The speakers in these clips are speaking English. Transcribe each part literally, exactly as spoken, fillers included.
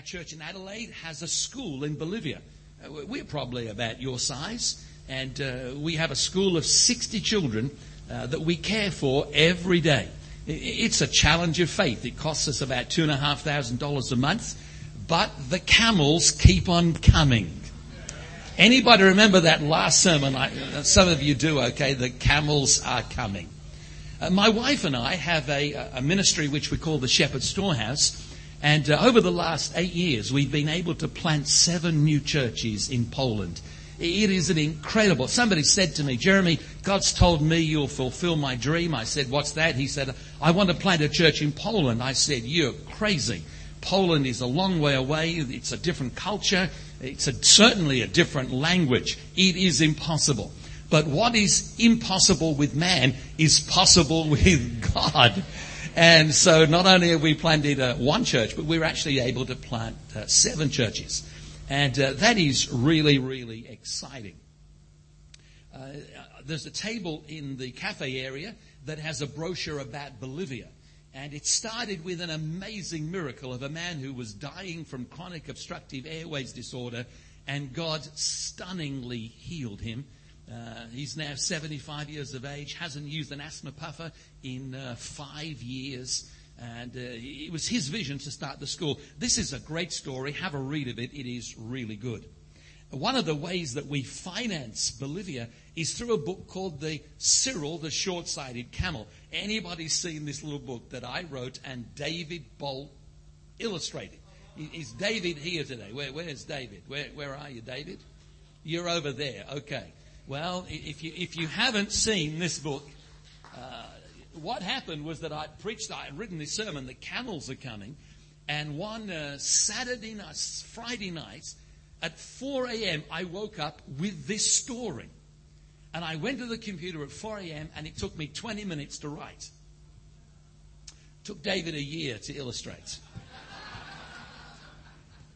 our church in Adelaide has a school in Bolivia. Uh, we're probably about your size, and uh, we have a school of sixty children uh, that we care for every day. It's a challenge of faith. It costs us about two thousand five hundred dollars a month, but the camels keep on coming. Anybody remember that last sermon? I, some of you do, okay? The camels are coming. Uh, my wife and I have a, a ministry which we call the Shepherd's Storehouse, and uh, over the last eight years we've been able to plant seven new churches in Poland. It is an incredible... Somebody said to me, Jeremy, God's told me you'll fulfill my dream. I said, what's that? He said, I want to plant a church in Poland. I said, you're crazy. Poland is a long way away. It's a different culture. It's a, certainly a different language. It is impossible. But what is impossible with man is possible with God. And so not only have we planted uh, one church, but we're actually able to plant uh, seven churches. And uh, that is really, really exciting. Uh, there's a table in the cafe area that has a brochure about Bolivia. And it started with an amazing miracle of a man who was dying from chronic obstructive airways disorder, and God stunningly healed him. Uh, he's now seventy-five years of age, hasn't used an asthma puffer in uh, five years. And uh, it was his vision to start the school. This is a great story. Have a read of it. It is really good. One of the ways that we finance Bolivia is through a book called The Cyril, The Short-Sighted Camel. Anybody seen this little book that I wrote and David Bolt illustrated? Is David here today? Where, where's David? Where, where are you, David? You're over there. Okay. Well, if you if you haven't seen this book... Uh, What happened was that I preached, I had written this sermon, The Camels Are Coming, and one uh, Saturday night, Friday night, at four a.m., I woke up with this story. And I went to the computer at four a.m., and it took me twenty minutes to write. It took David a year to illustrate.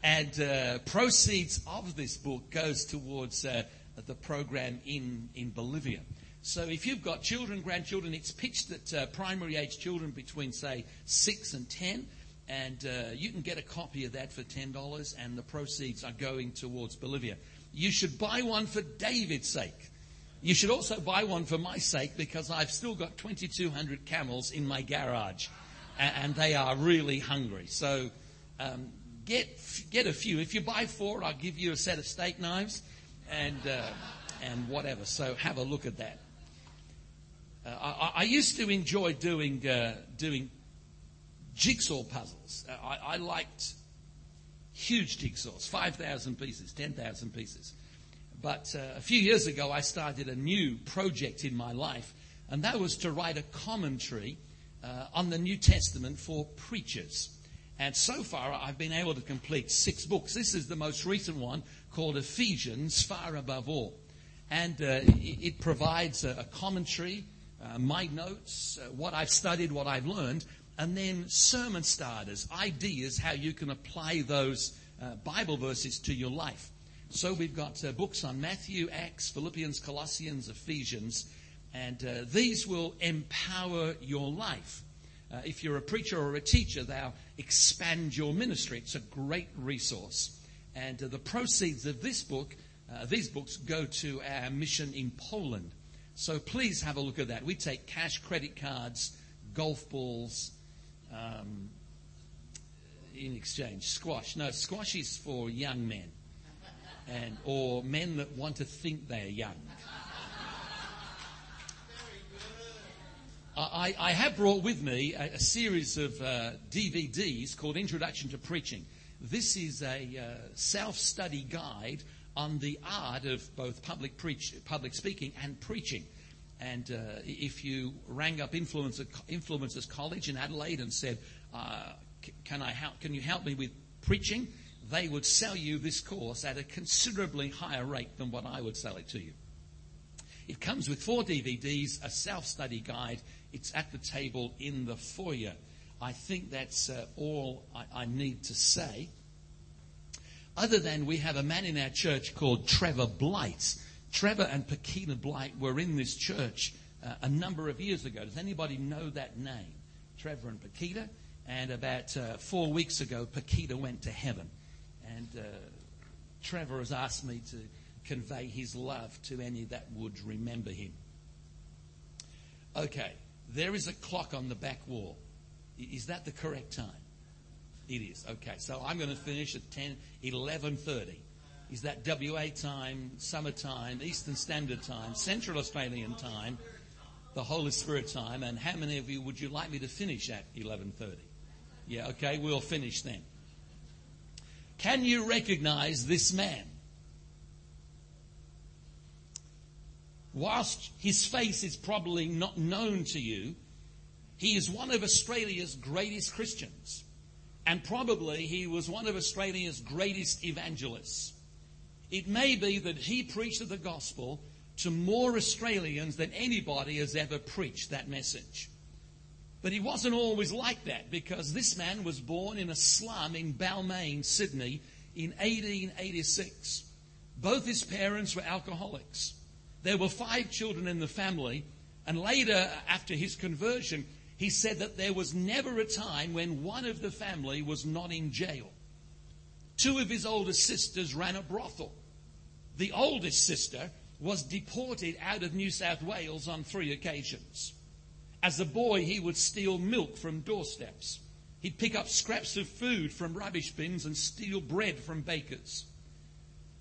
And uh, proceeds of this book goes towards uh, the program in, in Bolivia. So if you've got children, grandchildren, it's pitched at uh, primary age children between, say, six and ten. And uh, you can get a copy of that for ten dollars, and the proceeds are going towards Bolivia. You should buy one for David's sake. You should also buy one for my sake, because I've still got twenty-two hundred camels in my garage, and, and they are really hungry. So um, get get a few. If you buy four, I'll give you a set of steak knives and uh, and whatever. So have a look at that. Uh, I, I used to enjoy doing uh, doing jigsaw puzzles. Uh, I, I liked huge jigsaws, five thousand pieces, ten thousand pieces. But uh, a few years ago, I started a new project in my life, and that was to write a commentary uh, on the New Testament for preachers. And so far, I've been able to complete six books. This is the most recent one, called Ephesians, Far Above All. And uh, it, it provides a, a commentary, Uh, my notes, uh, what I've studied, what I've learned, and then sermon starters, ideas, how you can apply those uh, Bible verses to your life. So we've got uh, books on Matthew, Acts, Philippians, Colossians, Ephesians, and uh, these will empower your life. Uh, if you're a preacher or a teacher, they'll expand your ministry. It's a great resource. And uh, the proceeds of this book, uh, these books go to our mission in Poland. So please have a look at that. We take cash, credit cards, golf balls, um, in exchange. Squash. No, squash is for young men, and or men that want to think they are young. I, I have brought with me a, a series of uh, D V Ds called Introduction to Preaching. This is a uh, self-study guide on the art of both public preach, public speaking and preaching. And uh, if you rang up Influencer, Influencers College in Adelaide and said, uh, can I help, can you help me with preaching? They would sell you this course at a considerably higher rate than what I would sell it to you. It comes with four D V Ds, a self-study guide. It's at the table in the foyer. I think that's uh, all I, I need to say. Other than we have a man in our church called Trevor Blight. Trevor and Paquita Blight were in this church uh, a number of years ago. Does anybody know that name? Trevor and Paquita. And about uh, four weeks ago, Paquita went to heaven. And uh, Trevor has asked me to convey his love to any that would remember him. Okay, there is a clock on the back wall. Is that the correct time? It is. Okay, so I'm going to finish at ten, eleven thirty. Is that W A time, summertime, Eastern Standard Time, Central Australian time, the Holy Spirit time? And how many of you would you like me to finish at eleven thirty? Yeah, okay, we'll finish then. Can you recognize this man? Whilst his face is probably not known to you, he is one of Australia's greatest Christians. And probably he was one of Australia's greatest evangelists. It may be that he preached the gospel to more Australians than anybody has ever preached that message. But he wasn't always like that, because this man was born in a slum in Balmain, Sydney, in eighteen eighty-six. Both his parents were alcoholics. There were five children in the family, and later, after his conversion, he said that there was never a time when one of the family was not in jail. Two of his older sisters ran a brothel. The oldest sister was deported out of New South Wales on three occasions. As a boy, he would steal milk from doorsteps. He'd pick up scraps of food from rubbish bins and steal bread from bakers.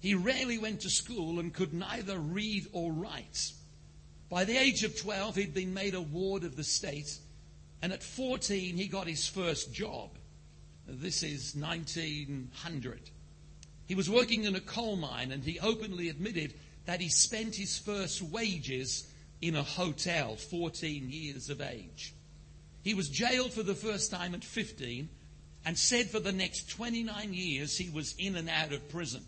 He rarely went to school and could neither read or write. By the age of twelve, he'd been made a ward of the state, and at fourteen, he got his first job. This is nineteen hundred. He was working in a coal mine, and he openly admitted that he spent his first wages in a hotel, fourteen years of age. He was jailed for the first time at fifteen, and said for the next twenty-nine years he was in and out of prison.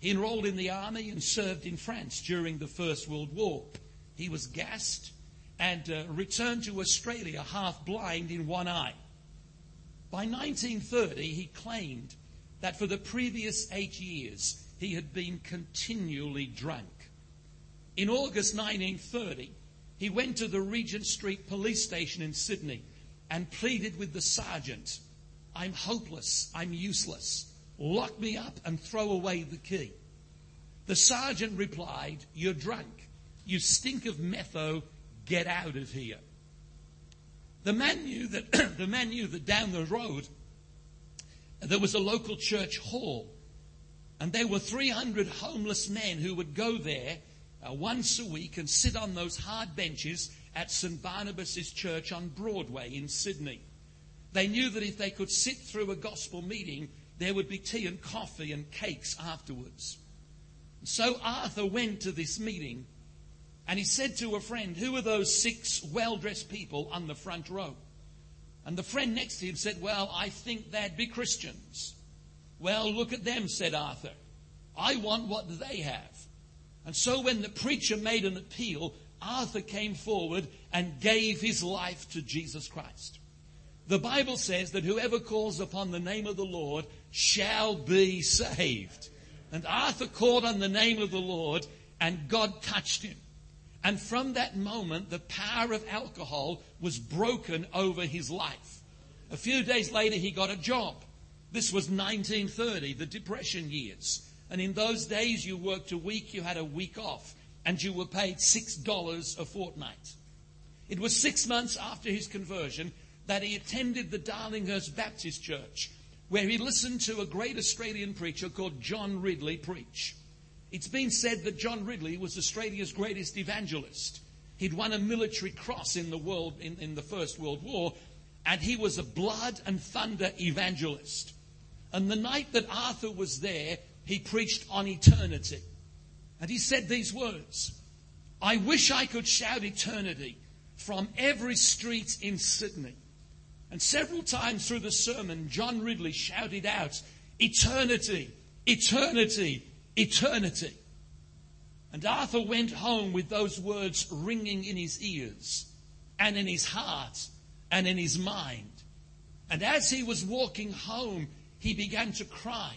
He enrolled in the army and served in France during the First World War. He was gassed and uh, returned to Australia half blind in one eye. By nineteen thirty, he claimed that for the previous eight years, he had been continually drunk. In August nineteen thirty, he went to the Regent Street police station in Sydney and pleaded with the sergeant, "I'm hopeless, I'm useless. Lock me up and throw away the key." The sergeant replied, "You're drunk. You stink of metho. Get out of here." The man knew that, the man knew that down the road there was a local church hall, and there were three hundred homeless men who would go there uh, once a week and sit on those hard benches at Saint Barnabas's Church on Broadway in Sydney. They knew that if they could sit through a gospel meeting, there would be tea and coffee and cakes afterwards. So Arthur went to this meeting, and he said to a friend, "Who are those six well-dressed people on the front row?" And the friend next to him said, "Well, I think they'd be Christians." "Well, look at them," said Arthur. "I want what they have." And so when the preacher made an appeal, Arthur came forward and gave his life to Jesus Christ. The Bible says that whoever calls upon the name of the Lord shall be saved. And Arthur called on the name of the Lord, and God touched him. And from that moment, the power of alcohol was broken over his life. A few days later, he got a job. This was nineteen thirty, the Depression years. And in those days, you worked a week, you had a week off, and you were paid six dollars a fortnight. It was six months after his conversion that he attended the Darlinghurst Baptist Church, where he listened to a great Australian preacher called John Ridley preach. It's been said that John Ridley was Australia's greatest evangelist. He'd won a military cross in the world in, in the First World War, and he was a blood and thunder evangelist. And the night that Arthur was there, he preached on eternity. And he said these words, "I wish I could shout eternity from every street in Sydney." And several times through the sermon, John Ridley shouted out, "Eternity, eternity, eternity." And Arthur went home with those words ringing in his ears and in his heart and in his mind. And as he was walking home, he began to cry.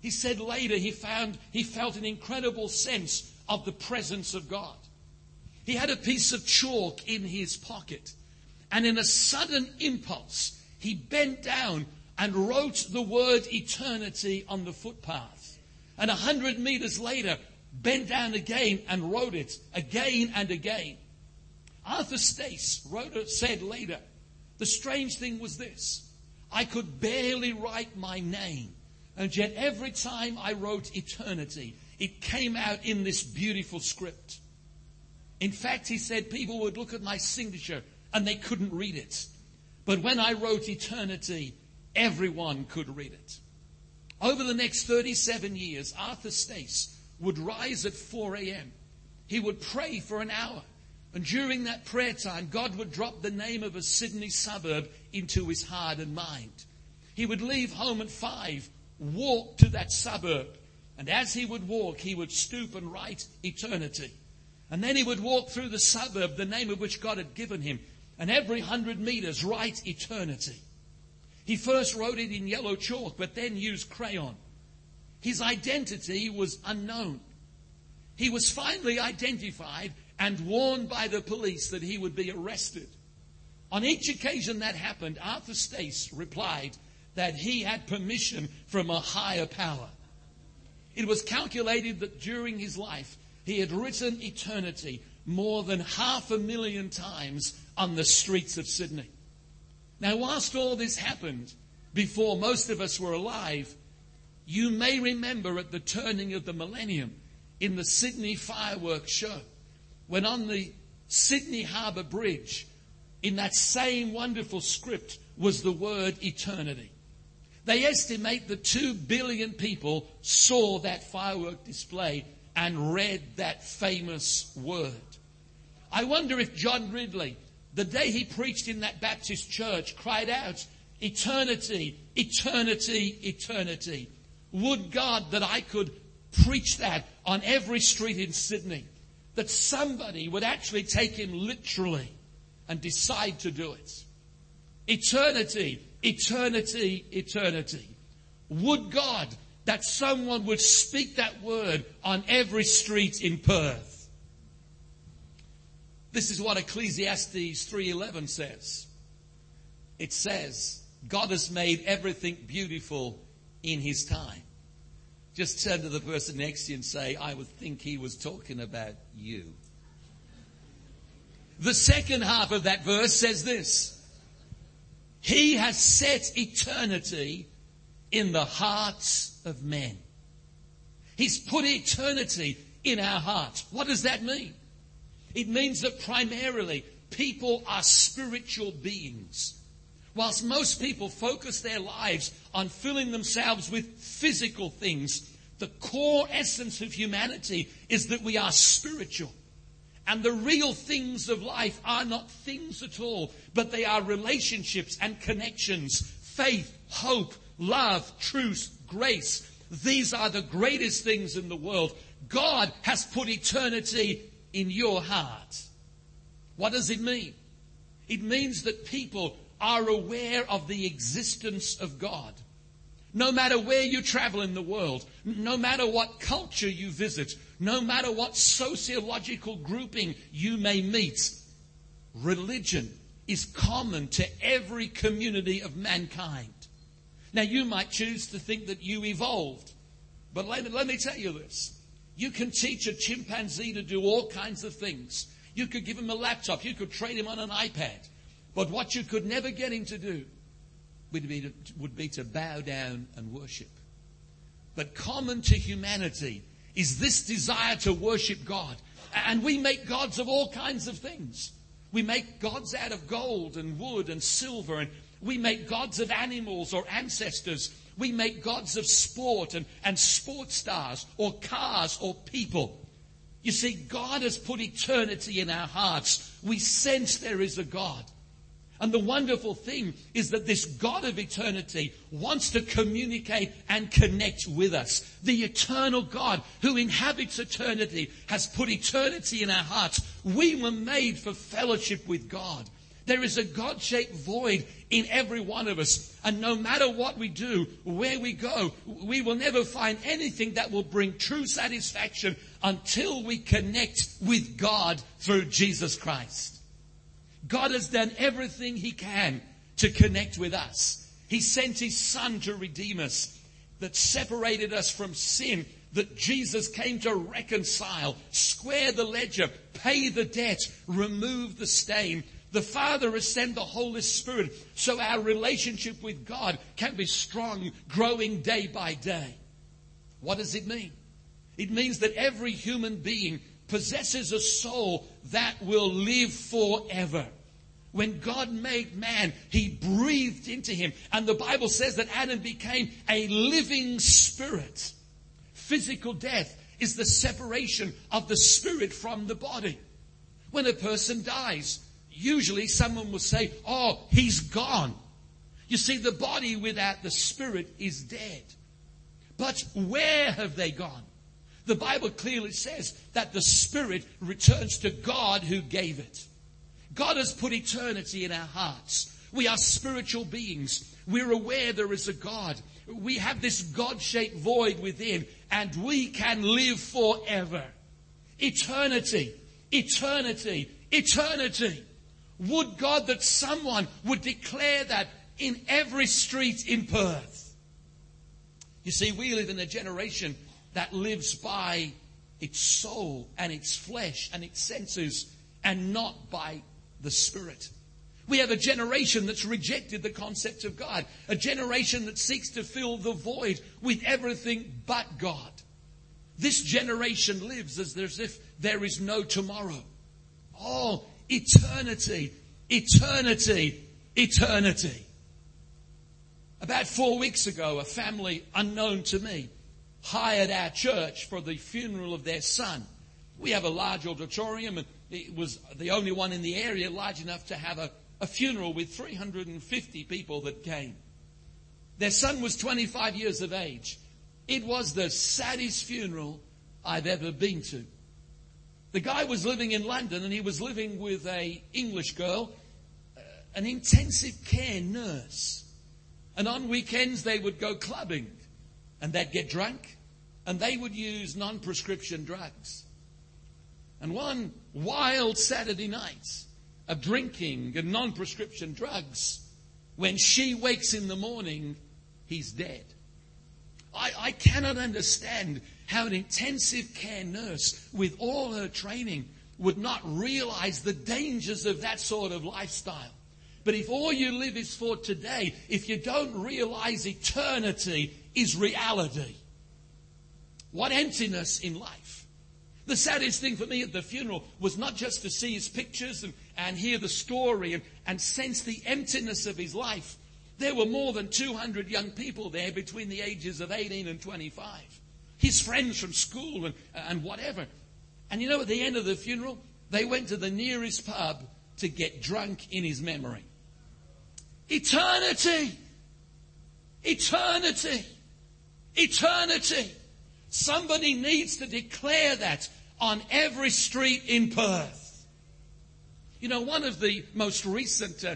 He said later he found he felt an incredible sense of the presence of God. He had a piece of chalk in his pocket. And in a sudden impulse, He bent down and wrote the word eternity on the footpath. And a hundred meters later, bent down again and wrote it again and again. Arthur Stace wrote it, said later, the strange thing was this. I could barely write my name. And yet every time I wrote eternity, it came out in this beautiful script. In fact, he said, people would look at my signature and they couldn't read it. But when I wrote eternity, everyone could read it. Over the next thirty-seven years, Arthur Stace would rise at four a.m. He would pray for an hour. And during that prayer time, God would drop the name of a Sydney suburb into his heart and mind. He would leave home at five, walk to that suburb. And as he would walk, he would stoop and write eternity. And then he would walk through the suburb, the name of which God had given him. And every hundred meters, write eternity. He first wrote it in yellow chalk, but then used crayon. His identity was unknown. He was finally identified and warned by the police that he would be arrested. On each occasion that happened, Arthur Stace replied that he had permission from a higher power. It was calculated that during his life, he had written eternity more than half a million times on the streets of Sydney. Now, whilst all this happened, before most of us were alive, you may remember at the turning of the millennium in the Sydney fireworks show, when on the Sydney Harbour Bridge, in that same wonderful script, was the word eternity. They estimate that two billion people saw that firework display and read that famous word. I wonder if John Ridley, the day he preached in that Baptist church, cried out, eternity, eternity, eternity. Would God that I could preach that on every street in Sydney. That somebody would actually take him literally and decide to do it. Eternity, eternity, eternity. Would God that someone would speak that word on every street in Perth. This is what Ecclesiastes three eleven says. It says, God has made everything beautiful in his time. Just turn to the person next to you and say, I would think he was talking about you. The second half of that verse says this. He has set eternity in the hearts of men. He's put eternity in our hearts. What does that mean? It means that primarily people are spiritual beings. Whilst most people focus their lives on filling themselves with physical things, the core essence of humanity is that we are spiritual. And the real things of life are not things at all, but they are relationships and connections, faith, hope, love, truth, grace. These are the greatest things in the world. God has put eternity in your heart. What does it mean? It means that people are aware of the existence of God. No matter where you travel in the world, no matter what culture you visit, no matter what sociological grouping you may meet, religion is common to every community of mankind. Now, you might choose to think that you evolved, but let me, let me tell you this. You can teach a chimpanzee to do all kinds of things. You could give him a laptop. You could train him on an iPad. But what you could never get him to do would be to, would be to bow down and worship. But common to humanity is this desire to worship God. And we make gods of all kinds of things. We make gods out of gold and wood and silver. And we make gods of animals or ancestors. We make gods of sport and, and sports stars or cars or people. You see, God has put eternity in our hearts. We sense there is a God. And the wonderful thing is that this God of eternity wants to communicate and connect with us. The eternal God who inhabits eternity has put eternity in our hearts. We were made for fellowship with God. There is a God-shaped void in every one of us. And no matter what we do, where we go, we will never find anything that will bring true satisfaction until we connect with God through Jesus Christ. God has done everything he can to connect with us. He sent his son to redeem us, that separated us from sin, that Jesus came to reconcile, square the ledger, pay the debt, remove the stain. The Father has sent the Holy Spirit so our relationship with God can be strong, growing day by day. What does it mean? It means that every human being possesses a soul that will live forever. When God made man, he breathed into him. And the Bible says that Adam became a living spirit. Physical death is the separation of the spirit from the body. When a person dies, usually someone will say, oh, he's gone. You see, the body without the spirit is dead. But where have they gone? The Bible clearly says that the spirit returns to God who gave it. God has put eternity in our hearts. We are spiritual beings. We're aware there is a God. We have this God-shaped void within, and we can live forever. Eternity, eternity, eternity. Would God that someone would declare that in every street in Perth. You see, we live in a generation that lives by its soul and its flesh and its senses and not by the Spirit. We have a generation that's rejected the concept of God. A generation that seeks to fill the void with everything but God. This generation lives as if there is no tomorrow. Oh, eternity, eternity, eternity. About four weeks ago, a family unknown to me hired our church for the funeral of their son. We have a large auditorium, and it was the only one in the area large enough to have a, a funeral with three hundred fifty people that came. Their son was twenty-five years of age. It was the saddest funeral I've ever been to. The guy was living in London, and he was living with an English girl, an intensive care nurse. And on weekends they would go clubbing, and they'd get drunk, and they would use non-prescription drugs. And one wild Saturday night of drinking and non-prescription drugs, when she wakes in the morning, he's dead. I, I cannot understand how an intensive care nurse with all her training would not realize the dangers of that sort of lifestyle. But if all you live is for today, if you don't realize eternity is reality, what emptiness in life. The saddest thing for me at the funeral was not just to see his pictures and, and hear the story and, and sense the emptiness of his life. There were more than two hundred young people there between the ages of eighteen and twenty-five. His friends from school and, and whatever. And you know, at the end of the funeral, they went to the nearest pub to get drunk in his memory. Eternity! Eternity! Eternity! Somebody needs to declare that on every street in Perth. You know, one of the most recent, uh,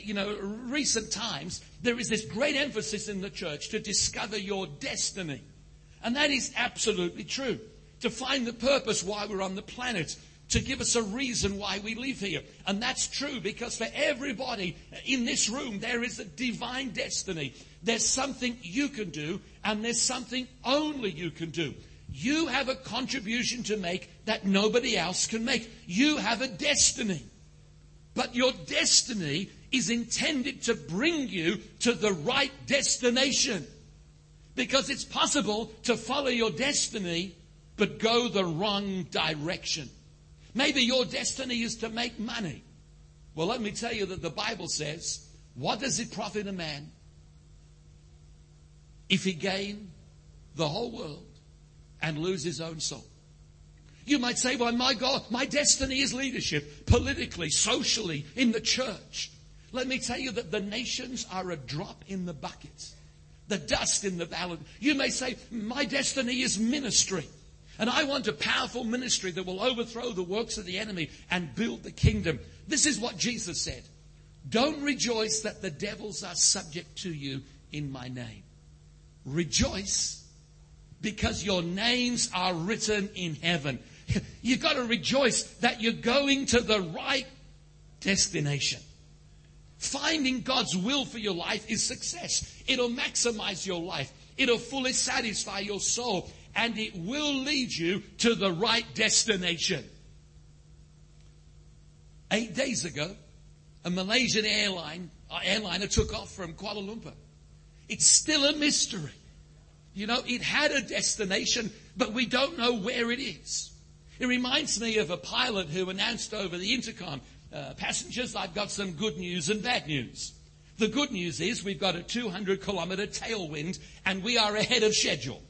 you know, recent times, there is this great emphasis in the church to discover your destiny. And that is absolutely true. To find the purpose why we're on the planet. To give us a reason why we live here. And that's true because for everybody in this room, there is a divine destiny. There's something you can do, and there's something only you can do. You have a contribution to make that nobody else can make. You have a destiny. But your destiny is intended to bring you to the right destination. Because it's possible to follow your destiny, but go the wrong direction. Maybe your destiny is to make money. Well, let me tell you that the Bible says, what does it profit a man if he gain the whole world and lose his own soul? You might say, well, my God, my destiny is leadership, politically, socially, in the church. Let me tell you that the nations are a drop in the bucket, the dust in the valley. You may say, my destiny is ministry. And I want a powerful ministry that will overthrow the works of the enemy and build the kingdom. This is what Jesus said. Don't rejoice that the devils are subject to you in my name. Rejoice because your names are written in heaven. You've got to rejoice that you're going to the right destination. Finding God's will for your life is success. It'll maximize your life. It'll fully satisfy your soul. And it will lead you to the right destination. Eight days ago, a Malaysian airline, uh, airliner took off from Kuala Lumpur. It's still a mystery. You know, it had a destination, but we don't know where it is. It reminds me of a pilot who announced over the intercom, uh, passengers, I've got some good news and bad news. The good news is we've got a two hundred kilometer tailwind and we are ahead of schedule.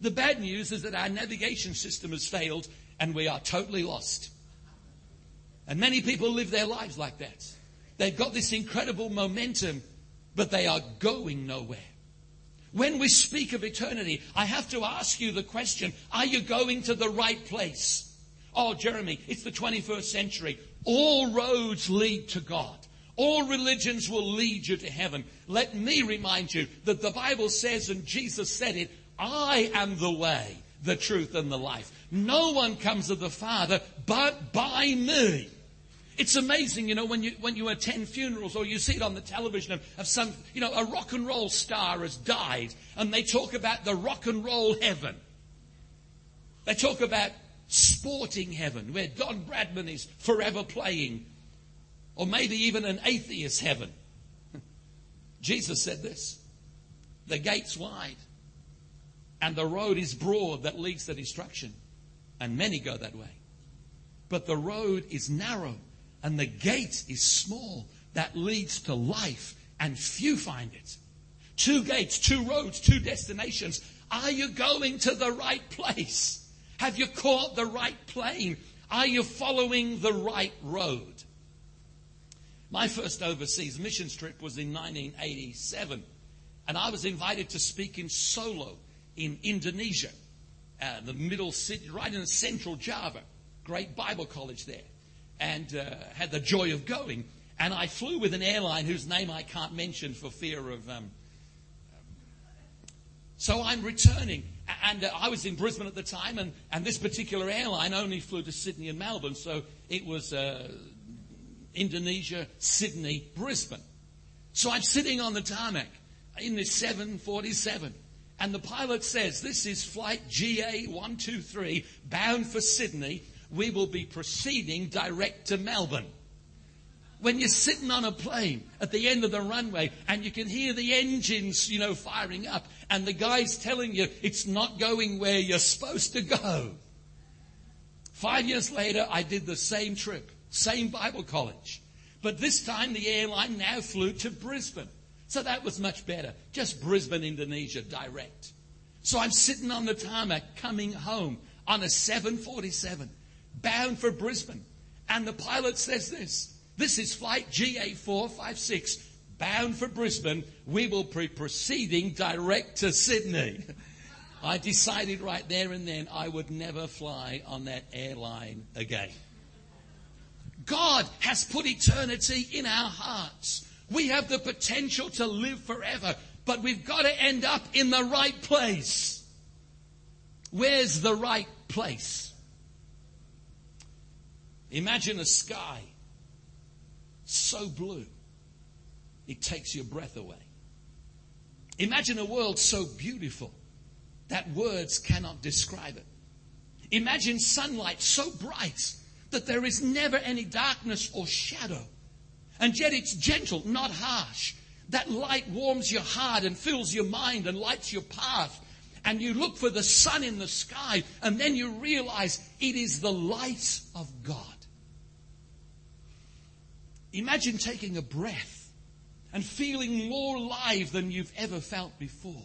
The bad news is that our navigation system has failed and we are totally lost. And many people live their lives like that. They've got this incredible momentum, but they are going nowhere. When we speak of eternity, I have to ask you the question, are you going to the right place? Oh, Jeremy, it's the twenty-first century. All roads lead to God. All religions will lead you to heaven. Let me remind you that the Bible says, and Jesus said it, I am the way, the truth, and the life. No one comes to the Father but by me. It's amazing, you know, when you when you attend funerals or you see it on the television of, of some, you know, a rock and roll star has died and they talk about the rock and roll heaven. They talk about sporting heaven where Don Bradman is forever playing, or maybe even an atheist heaven. Jesus said this, the gate's wide and the road is broad that leads to destruction, and many go that way. But the road is narrow and the gate is small that leads to life, and few find it. Two gates, two roads, two destinations. Are you going to the right place? Have you caught the right plane? Are you following the right road? My first overseas missions trip was in nineteen eighty-seven, and I was invited to speak in Solo in Indonesia, uh, the middle city, right in central Java. Great Bible college there. And uh, had the joy of going. And I flew with an airline whose name I can't mention for fear of... Um, so I'm returning. And uh, I was in Brisbane at the time. And, and this particular airline only flew to Sydney and Melbourne. So it was uh, Indonesia, Sydney, Brisbane. So I'm sitting on the tarmac in this seven forty-seven. And the pilot says, this is flight G A one two three bound for Sydney. We will be proceeding direct to Melbourne. When you're sitting on a plane at the end of the runway and you can hear the engines, you know, firing up, and the guy's telling you it's not going where you're supposed to go. Five years later, I did the same trip, same Bible college. But this time the airline now flew to Brisbane. So that was much better. Just Brisbane, Indonesia, direct. So I'm sitting on the tarmac coming home on a seven forty-seven. Bound for Brisbane. And the pilot says this, this is flight G A four five six, bound for Brisbane. We will be proceeding direct to Sydney. I decided right there and then I would never fly on that airline again. God has put eternity in our hearts. We have the potential to live forever, but we've got to end up in the right place. Where's the right place? Imagine a sky so blue, it takes your breath away. Imagine a world so beautiful that words cannot describe it. Imagine sunlight so bright that there is never any darkness or shadow. And yet it's gentle, not harsh. That light warms your heart and fills your mind and lights your path. And you look for the sun in the sky, and then you realize it is the light of God. Imagine taking a breath and feeling more alive than you've ever felt before.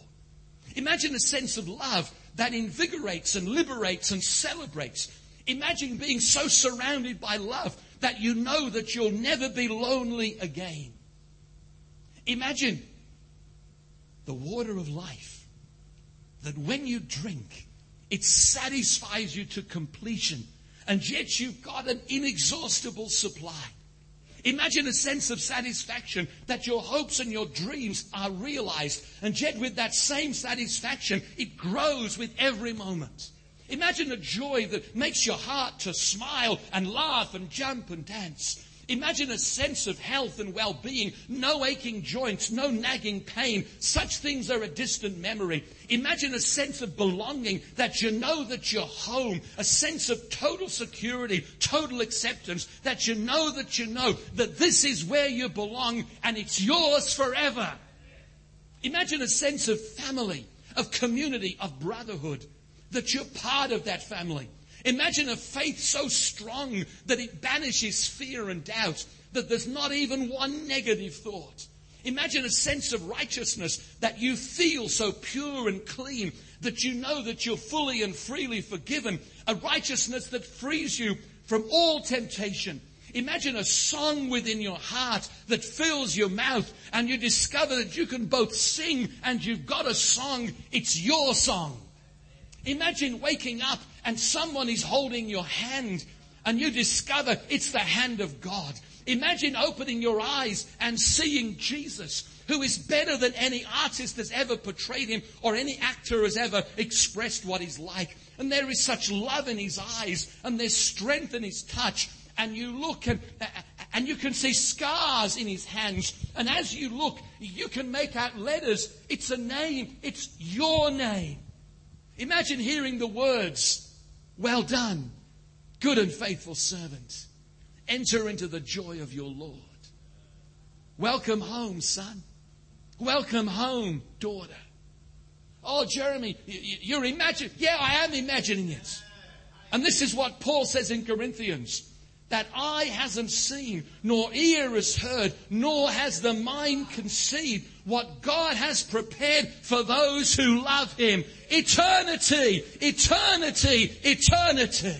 Imagine a sense of love that invigorates and liberates and celebrates. Imagine being so surrounded by love that you know that you'll never be lonely again. Imagine the water of life, that when you drink, it satisfies you to completion, and yet you've got an inexhaustible supply. Imagine a sense of satisfaction that your hopes and your dreams are realized, and yet with that same satisfaction, it grows with every moment. Imagine a joy that makes your heart to smile and laugh and jump and dance. Imagine a sense of health and well-being, no aching joints, no nagging pain. Such things are a distant memory. Imagine a sense of belonging, that you know that you're home, a sense of total security, total acceptance, that you know that you know that this is where you belong and it's yours forever. Imagine a sense of family, of community, of brotherhood, that you're part of that family. Imagine a faith so strong that it banishes fear and doubt, that there's not even one negative thought. Imagine a sense of righteousness that you feel so pure and clean that you know that you're fully and freely forgiven, a righteousness that frees you from all temptation. Imagine a song within your heart that fills your mouth and you discover that you can both sing and you've got a song. It's your song. Imagine waking up and someone is holding your hand and you discover it's the hand of God. Imagine opening your eyes and seeing Jesus, who is better than any artist has ever portrayed him or any actor has ever expressed what he's like. And there is such love in his eyes and there's strength in his touch. And you look and, and you can see scars in his hands. And as you look, you can make out letters. It's a name. It's your name. Imagine hearing the words, "Well done, good and faithful servant. Enter into the joy of your Lord. Welcome home, son. Welcome home, daughter." Oh, Jeremy, you're imagining. Yeah, I am imagining it. And this is what Paul says in Corinthians, that eye hasn't seen, nor ear has heard, nor has the mind conceived what God has prepared for those who love him. Eternity, eternity, eternity.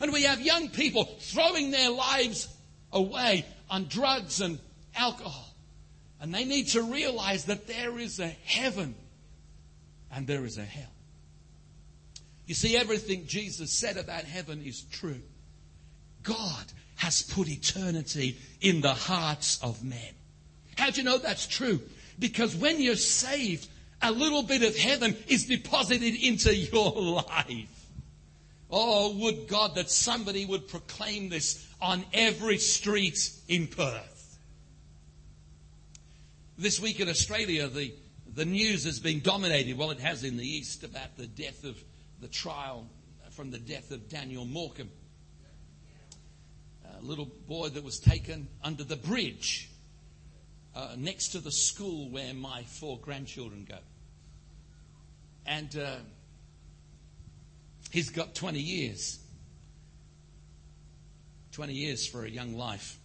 And we have young people throwing their lives away on drugs and alcohol. And they need to realize that there is a heaven and there is a hell. You see, everything Jesus said about heaven is true. God has put eternity in the hearts of men. How do you know that's true? Because when you're saved, a little bit of heaven is deposited into your life. Oh, would God that somebody would proclaim this on every street in Perth. This week in Australia, the, the news has been dominated, well, it has in the East, about the death of the trial from the death of Daniel Morecambe. A little boy that was taken under the bridge uh, next to the school where my four grandchildren go. And uh, he's got twenty years. twenty years for a young life.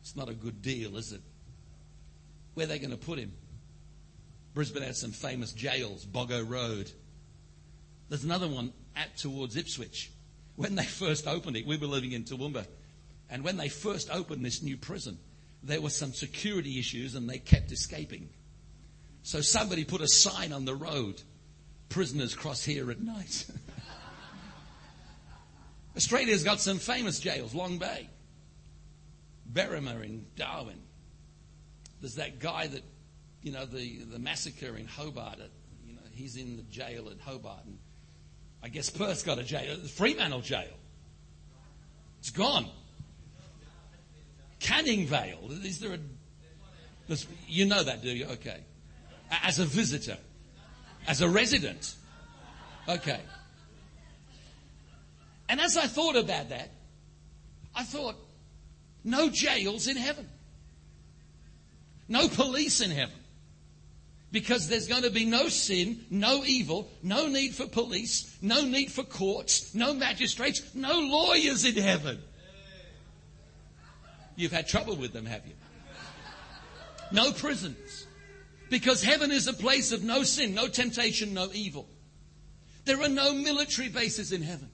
It's not a good deal, is it? Where are they going to put him? Brisbane has some famous jails, Boggo Road. There's another one out towards Ipswich. When they first opened it, we were living in Toowoomba, and when they first opened this new prison, there were some security issues and they kept escaping. So somebody put a sign on the road, "Prisoners cross here at night." Australia's got some famous jails, Long Bay, Berrima in Darwin. There's that guy that, you know, the, the massacre in Hobart, you know, he's in the jail at Hobart, and I guess Perth's got a jail, the Fremantle jail. It's gone. Canning Vale. Is there a... You know that, do you? Okay. As a visitor. As a resident. Okay. And as I thought about that, I thought, no jails in heaven. No police in heaven. Because there's going to be no sin, no evil, no need for police, no need for courts, no magistrates, no lawyers in heaven. You've had trouble with them, have you? No prisons. Because heaven is a place of no sin, no temptation, no evil. There are no military bases in heaven.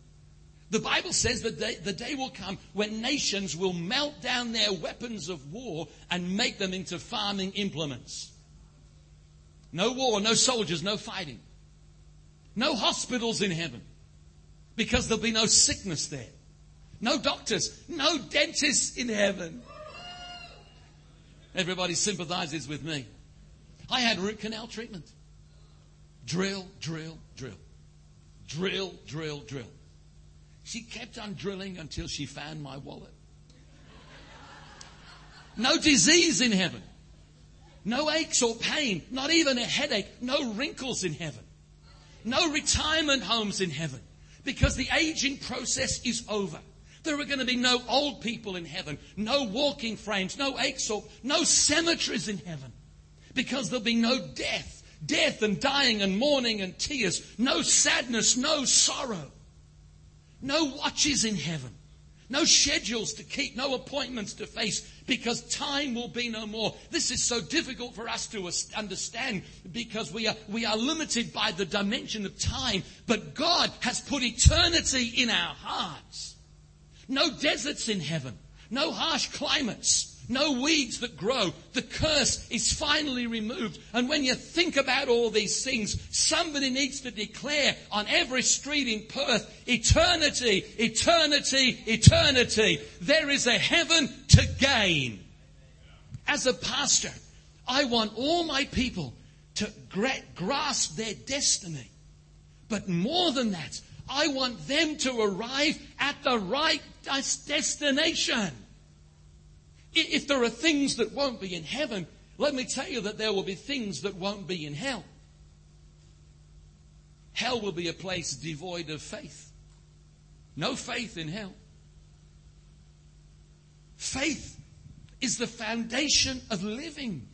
The Bible says that they, the day will come when nations will melt down their weapons of war and make them into farming implements. No war, no soldiers, no fighting. No hospitals in heaven, because there'll be no sickness there. No doctors, no dentists in heaven. Everybody sympathizes with me. I had root canal treatment. Drill, drill, drill. Drill, drill, drill. She kept on drilling until she found my wallet. No disease in heaven. No aches or pain. Not even a headache. No wrinkles in heaven. No retirement homes in heaven. Because the aging process is over. There are going to be no old people in heaven. No walking frames. No aches or... No cemeteries in heaven. Because there'll be no death. Death and dying and mourning and tears. No sadness. No sorrow. No watches in heaven. No schedules to keep, no appointments to face, because time will be no more. This is so difficult for us to understand because we are, we are limited by the dimension of time, but God has put eternity in our hearts. No deserts in heaven, no harsh climates, no weeds that grow. The curse is finally removed. And when you think about all these things, somebody needs to declare on every street in Perth, eternity, eternity, eternity. There is a heaven to gain. As a pastor, I want all my people to gra- grasp their destiny. But more than that, I want them to arrive at the right destination. If there are things that won't be in heaven, let me tell you that there will be things that won't be in hell. Hell will be a place devoid of faith. No faith in hell. Faith is the foundation of living.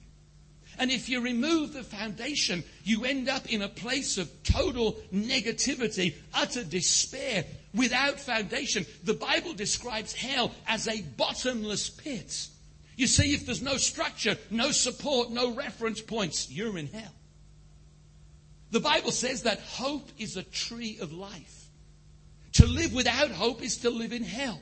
And if you remove the foundation, you end up in a place of total negativity, utter despair. Without foundation, the Bible describes hell as a bottomless pit. You see, if there's no structure, no support, no reference points, you're in hell. The Bible says that hope is a tree of life. To live without hope is to live in hell.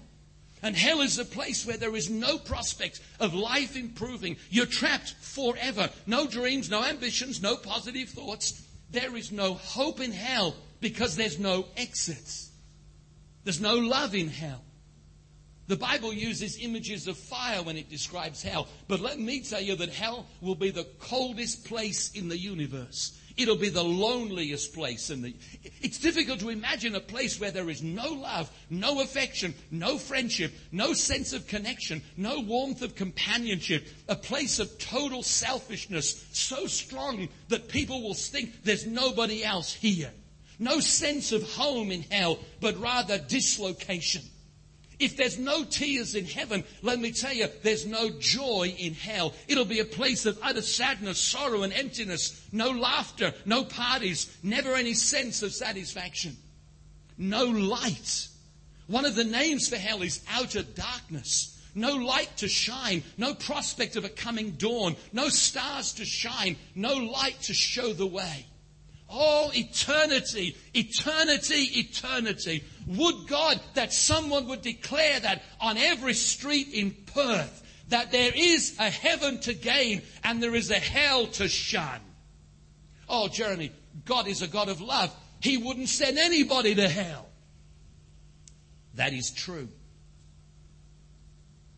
And hell is a place where there is no prospect of life improving. You're trapped forever. No dreams, no ambitions, no positive thoughts. There is no hope in hell because there's no exits. There's no love in hell. The Bible uses images of fire when it describes hell. But let me tell you that hell will be the coldest place in the universe. It'll be the loneliest place. In the, it's difficult to imagine a place where there is no love, no affection, no friendship, no sense of connection, no warmth of companionship. A place of total selfishness so strong that people will think there's nobody else here. No sense of home in hell, but rather dislocation. If there's no tears in heaven, let me tell you, there's no joy in hell. It'll be a place of utter sadness, sorrow and emptiness. No laughter, no parties, never any sense of satisfaction. No light. One of the names for hell is outer darkness. No light to shine, no prospect of a coming dawn, no stars to shine, no light to show the way. Oh, eternity, eternity, eternity. Would God that someone would declare that on every street in Perth, that there is a heaven to gain and there is a hell to shun. Oh, Jeremy, God is a God of love. He wouldn't send anybody to hell. That is true.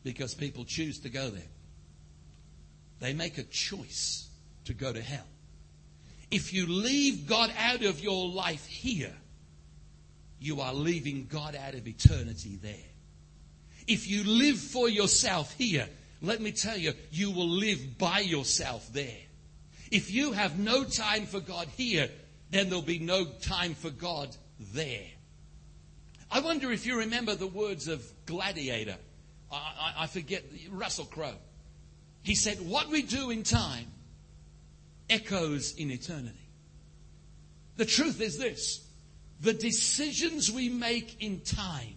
Because people choose to go there. They make a choice to go to hell. If you leave God out of your life here, you are leaving God out of eternity there. If you live for yourself here, let me tell you, you will live by yourself there. If you have no time for God here, then there'll be no time for God there. I wonder if you remember the words of Gladiator. I, I, I forget, Russell Crowe. He said, what we do in time echoes in eternity. The truth is this. The decisions we make in time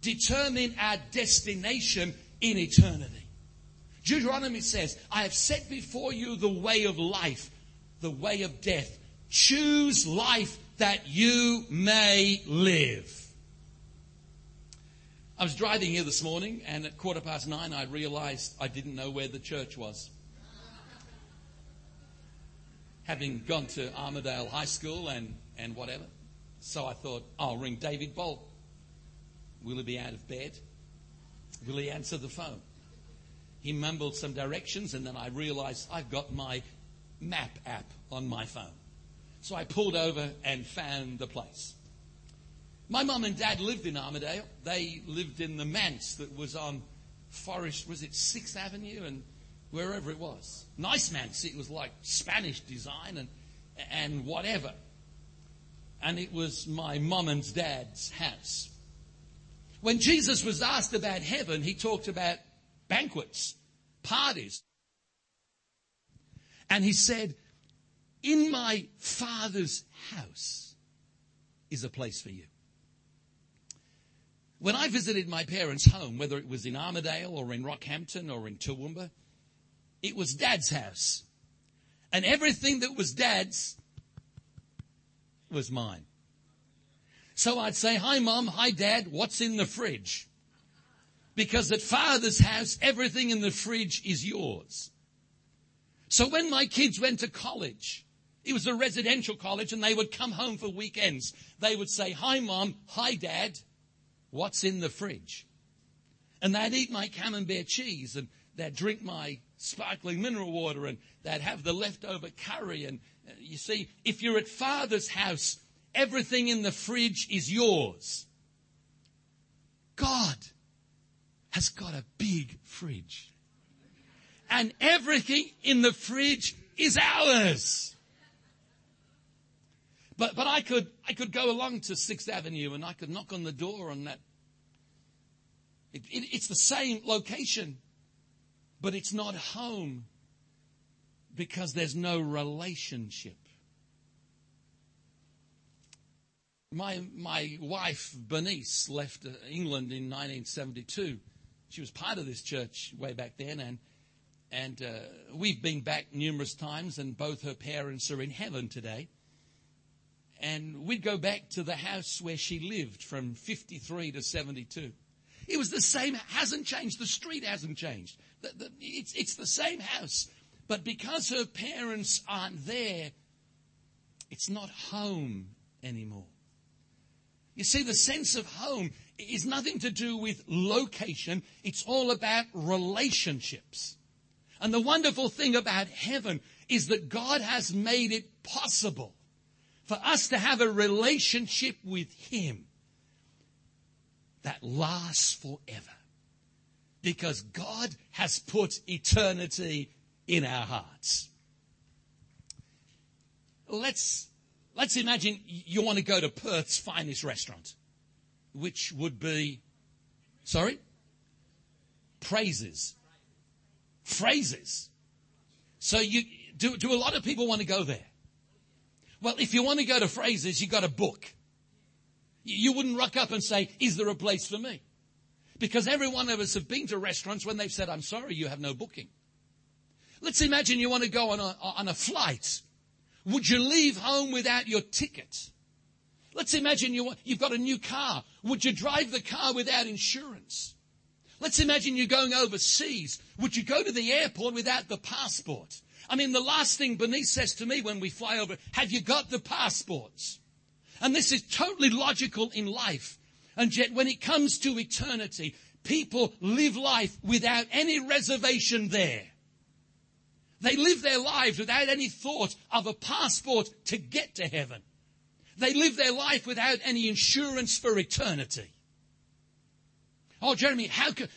determine our destination in eternity. Deuteronomy says, I have set before you the way of life, the way of death. Choose life that you may live. I was driving here this morning and at quarter past nine I realized I didn't know where the church was. Having gone to Armadale High School and, and whatever. So I thought, I'll ring David Bolt. Will he be out of bed? Will he answer the phone? He mumbled some directions and then I realized I've got my map app on my phone. So I pulled over and found the place. My mum and dad lived in Armadale. They lived in the manse that was on Forest, was it Sixth Avenue and wherever it was. Nice Mancy, it was like Spanish design and and whatever. And it was my mum and dad's house. When Jesus was asked about heaven, he talked about banquets, parties. And he said, in my Father's house is a place for you. When I visited my parents' home, whether it was in Armadale or in Rockhampton or in Toowoomba, it was Dad's house. And everything that was Dad's was mine. So I'd say, hi Mum, hi Dad, what's in the fridge? Because at Father's house, everything in the fridge is yours. So when my kids went to college, it was a residential college, and they would come home for weekends. They would say, hi Mum, hi Dad, what's in the fridge? And they'd eat my camembert cheese, and they'd drink my sparkling mineral water, and they'd have the leftover curry. And uh, you see, if you're at Father's house, everything in the fridge is yours. God has got a big fridge. And everything in the fridge is ours. But but I could I could go along to Sixth Avenue and I could knock on the door on that. It, it, it's the same location, but it's not home because there's no relationship. My my wife Bernice left England in nineteen seventy-two. She was part of this church way back then, and and uh, we've been back numerous times. And both her parents are in heaven today. And we'd go back to the house where she lived from fifty-three to seventy-two. It was the same, hasn't changed. The street hasn't changed. The, the, it's, it's the same house. But because her parents aren't there, it's not home anymore. You see, the sense of home is nothing to do with location. It's all about relationships. And the wonderful thing about heaven is that God has made it possible for us to have a relationship with Him that lasts forever. Because God has put eternity in our hearts. Let's, let's imagine you want to go to Perth's finest restaurant, which would be, sorry? Praises. Phrases. So you, do, do a lot of people want to go there? Well, if you want to go to Fraser's, you've got to book. You wouldn't rock up and say, is there a place for me? Because every one of us have been to restaurants when they've said, I'm sorry, you have no booking. Let's imagine you want to go on a, on a flight. Would you leave home without your ticket? Let's imagine you want, you've got a new car. Would you drive the car without insurance? Let's imagine you're going overseas. Would you go to the airport without the passport? I mean, the last thing Bernice says to me when we fly over, have you got the passports? And this is totally logical in life. And yet when it comes to eternity, people live life without any reservation there. They live their lives without any thought of a passport to get to heaven. They live their life without any insurance for eternity. Oh, Jeremy, how could...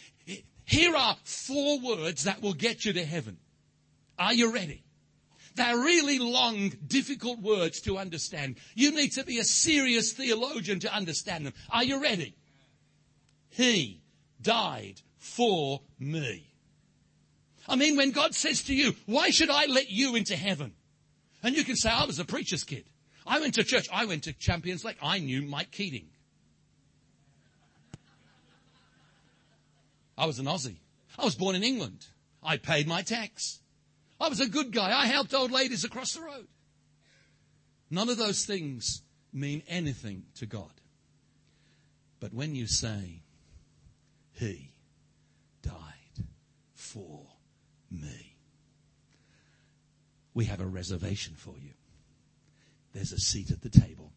Here are four words that will get you to heaven. Are you ready? They're really long, difficult words to understand. You need to be a serious theologian to understand them. Are you ready? He died for me. I mean, when God says to you, why should I let you into heaven? And you can say, I was a preacher's kid. I went to church. I went to Champions Lake. I knew Mike Keating. I was an Aussie. I was born in England. I paid my tax. I was a good guy. I helped old ladies across the road. None of those things mean anything to God. But when you say, He died for me, we have a reservation for you. There's a seat at the table.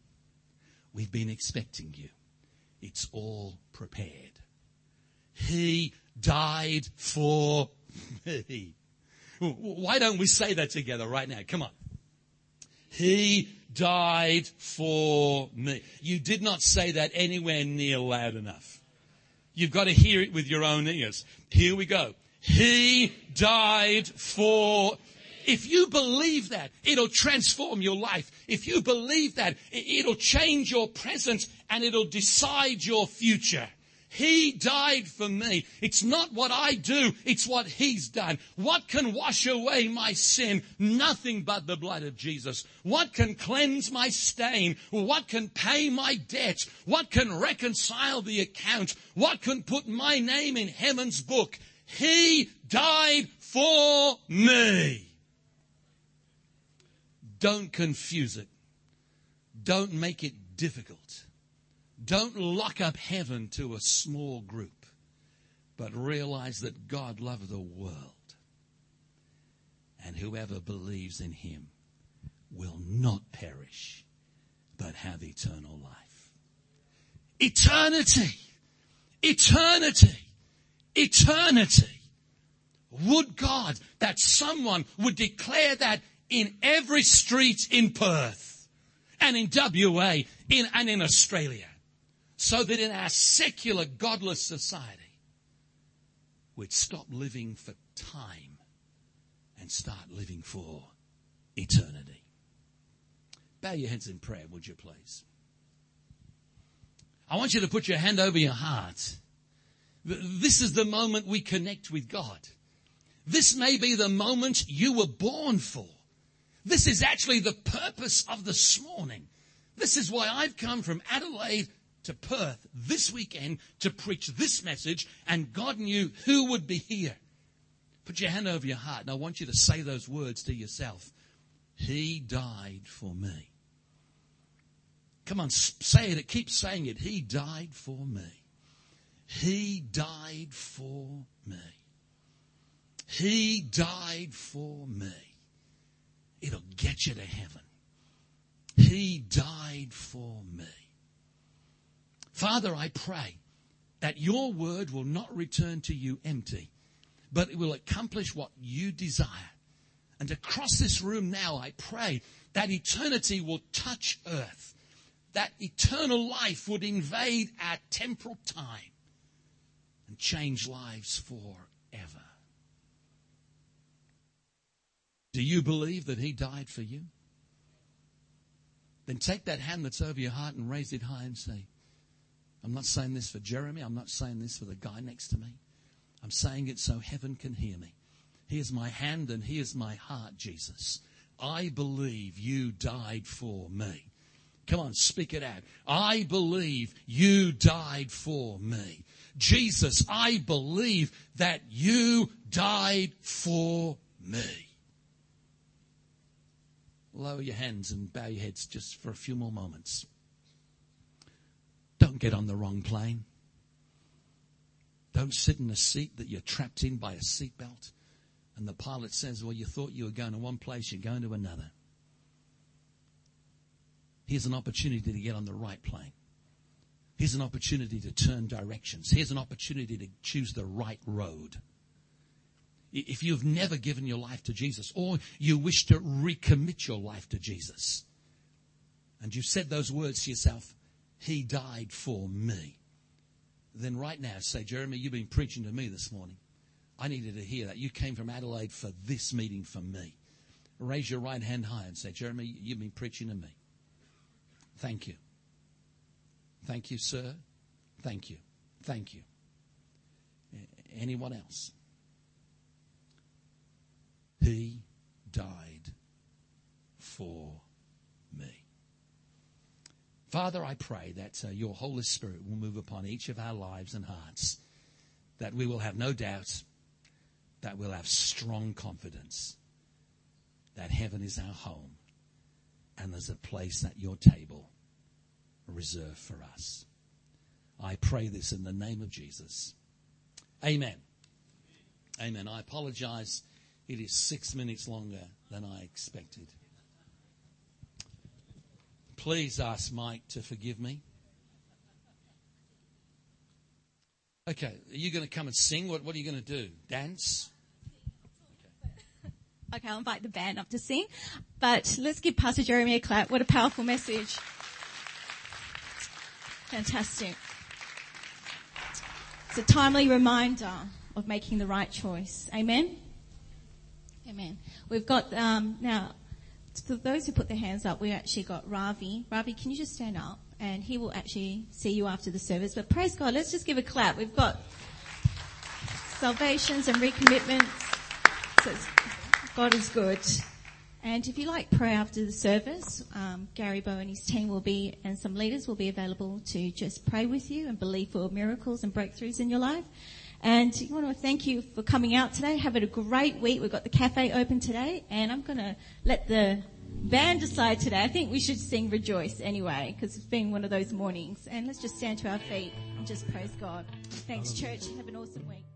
We've been expecting you. It's all prepared. He died for me. Why don't we say that together right now? Come on. He died for me. You did not say that anywhere near loud enough. You've got to hear it with your own ears. Here we go. He died for... If you believe that, it'll transform your life. If you believe that, it'll change your present and it'll decide your future. He died for me. It's not what I do, it's what he's done. What can wash away my sin? Nothing but the blood of Jesus. What can cleanse my stain? What can pay my debt? What can reconcile the account? What can put my name in heaven's book? He died for me. Don't confuse it. Don't make it difficult. Don't lock up heaven to a small group, but realize that God loved the world, and whoever believes in him will not perish, but have eternal life. Eternity, eternity, eternity. Would God that someone would declare that in every street in Perth and in W A in, and in Australia, so that in our secular, godless society, we'd stop living for time and start living for eternity. Bow your heads in prayer, would you please? I want you to put your hand over your heart. This is the moment we connect with God. This may be the moment you were born for. This is actually the purpose of this morning. This is why I've come from Adelaide to Perth this weekend to preach this message, and God knew who would be here. Put your hand over your heart, and I want you to say those words to yourself. He died for me. Come on, say it. Keep saying it. He died for me. He died for me. He died for me. It'll get you to heaven. He died for me. Father, I pray that your word will not return to you empty, but it will accomplish what you desire. And across this room now, I pray that eternity will touch earth, that eternal life would invade our temporal time and change lives forever. Do you believe that he died for you? Then take that hand that's over your heart and raise it high and say, I'm not saying this for Jeremy. I'm not saying this for the guy next to me. I'm saying it so heaven can hear me. Here's my hand and here's my heart, Jesus. I believe you died for me. Come on, speak it out. I believe you died for me. Jesus, I believe that you died for me. Lower your hands and bow your heads just for a few more moments. Don't get on the wrong plane. Don't sit in a seat that you're trapped in by a seatbelt and the pilot says, well, you thought you were going to one place, you're going to another. Here's an opportunity to get on the right plane. Here's an opportunity to turn directions. Here's an opportunity to choose the right road. If you've never given your life to Jesus, or you wish to recommit your life to Jesus, and you've said those words to yourself, he died for me, then right now say, Jeremy, you've been preaching to me this morning. I needed to hear that. You came from Adelaide for this meeting for me. Raise your right hand high and say, Jeremy, you've been preaching to me. Thank you. Thank you, sir. Thank you. Thank you. Anyone else? He died for me. Father, I pray that uh, your Holy Spirit will move upon each of our lives and hearts, that we will have no doubt, that we'll have strong confidence, that heaven is our home and there's a place at your table reserved for us. I pray this in the name of Jesus. Amen. Amen. I apologize. It is six minutes longer than I expected. Please ask Mike to forgive me. Okay, are you going to come and sing? What, what are you going to do? Dance? Okay. Okay, I'll invite the band up to sing. But let's give Pastor Jeremy a clap. What a powerful message. Fantastic. It's a timely reminder of making the right choice. Amen? Amen. We've got, um, now, for those who put their hands up, we've actually got Ravi. Ravi, can you just stand up? And he will actually see you after the service. But praise God, let's just give a clap. We've got salvations and recommitments. So God is good. And if you like prayer after the service, um, Gary Bow and his team will be, and some leaders will be available to just pray with you and believe for miracles and breakthroughs in your life. And I want to thank you for coming out today. Have a great week. We've got the cafe open today, and I'm going to let the band decide today. I think we should sing Rejoice anyway, because it's been one of those mornings. And let's just stand to our feet and just praise God. Thanks, church. Have an awesome week.